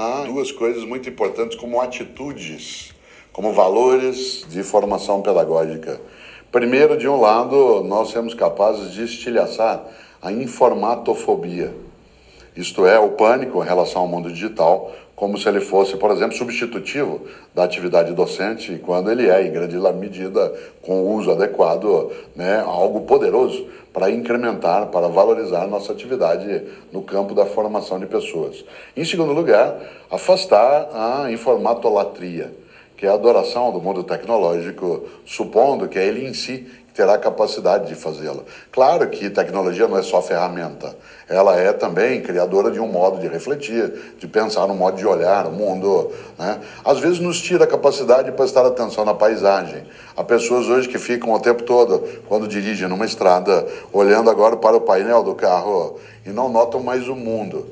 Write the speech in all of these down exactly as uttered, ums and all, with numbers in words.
a duas coisas muito importantes como atitudes, como valores de formação pedagógica. Primeiro, de um lado, nós somos capazes de estilhaçar a informatofobia, isto é, o pânico em relação ao mundo digital, como se ele fosse, por exemplo, substitutivo da atividade docente, quando ele é, em grande medida, com o uso adequado, né, algo poderoso para incrementar, para valorizar nossa atividade no campo da formação de pessoas. Em segundo lugar, afastar a informatolatria, que é a adoração do mundo tecnológico, supondo que é ele em si terá a capacidade de fazê-la. Claro que tecnologia não é só ferramenta, ela é também criadora de um modo de refletir, de pensar, um modo de olhar o mundo, né? Às vezes nos tira a capacidade de prestar atenção na paisagem. Há pessoas hoje que ficam o tempo todo, quando dirigem numa estrada, olhando agora para o painel do carro e não notam mais o mundo,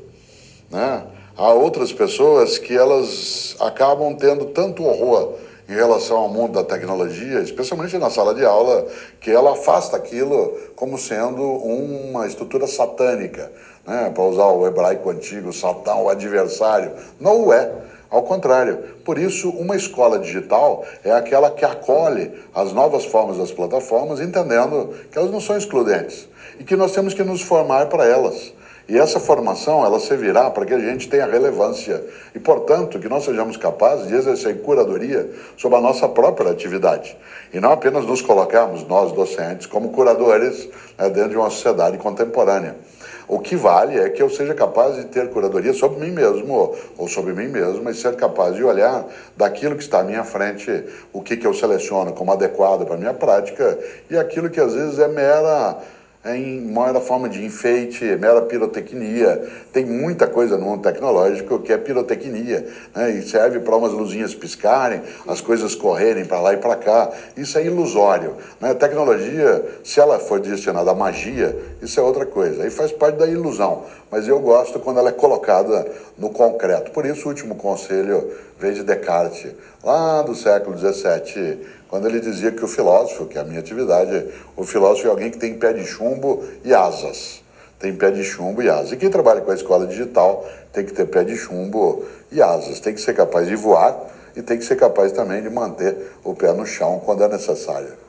né? Há outras pessoas que elas acabam tendo tanto horror em relação ao mundo da tecnologia, especialmente na sala de aula, que ela afasta aquilo como sendo uma estrutura satânica, né? Para usar o hebraico antigo, Satã, o adversário. Não o é, ao contrário. Por isso, uma escola digital é aquela que acolhe as novas formas das plataformas, entendendo que elas não são excludentes e que nós temos que nos formar para elas. E essa formação, ela servirá para que a gente tenha relevância e, portanto, que nós sejamos capazes de exercer curadoria sobre a nossa própria atividade. E não apenas nos colocarmos, nós docentes, como curadores, né, dentro de uma sociedade contemporânea. O que vale é que eu seja capaz de ter curadoria sobre mim mesmo, ou sobre mim mesma, e ser capaz de olhar daquilo que está à minha frente, o que, que eu seleciono como adequado para a minha prática, e aquilo que às vezes é mera... em mera forma de enfeite, mera pirotecnia. Tem muita coisa no mundo tecnológico que é pirotecnia, né? E serve para umas luzinhas piscarem, as coisas correrem para lá e para cá. Isso é ilusório, né? A tecnologia, se ela for destinada à magia, isso é outra coisa. Aí faz parte da ilusão, mas eu gosto quando ela é colocada no concreto. Por isso, o último conselho veio de Descartes, lá do século dezessete, quando ele dizia que o filósofo, que é a minha atividade, o filósofo é alguém que tem pé de chumbo e asas. Tem pé de chumbo e asas. E quem trabalha com a escola digital tem que ter pé de chumbo e asas. Tem que ser capaz de voar e tem que ser capaz também de manter o pé no chão quando é necessário.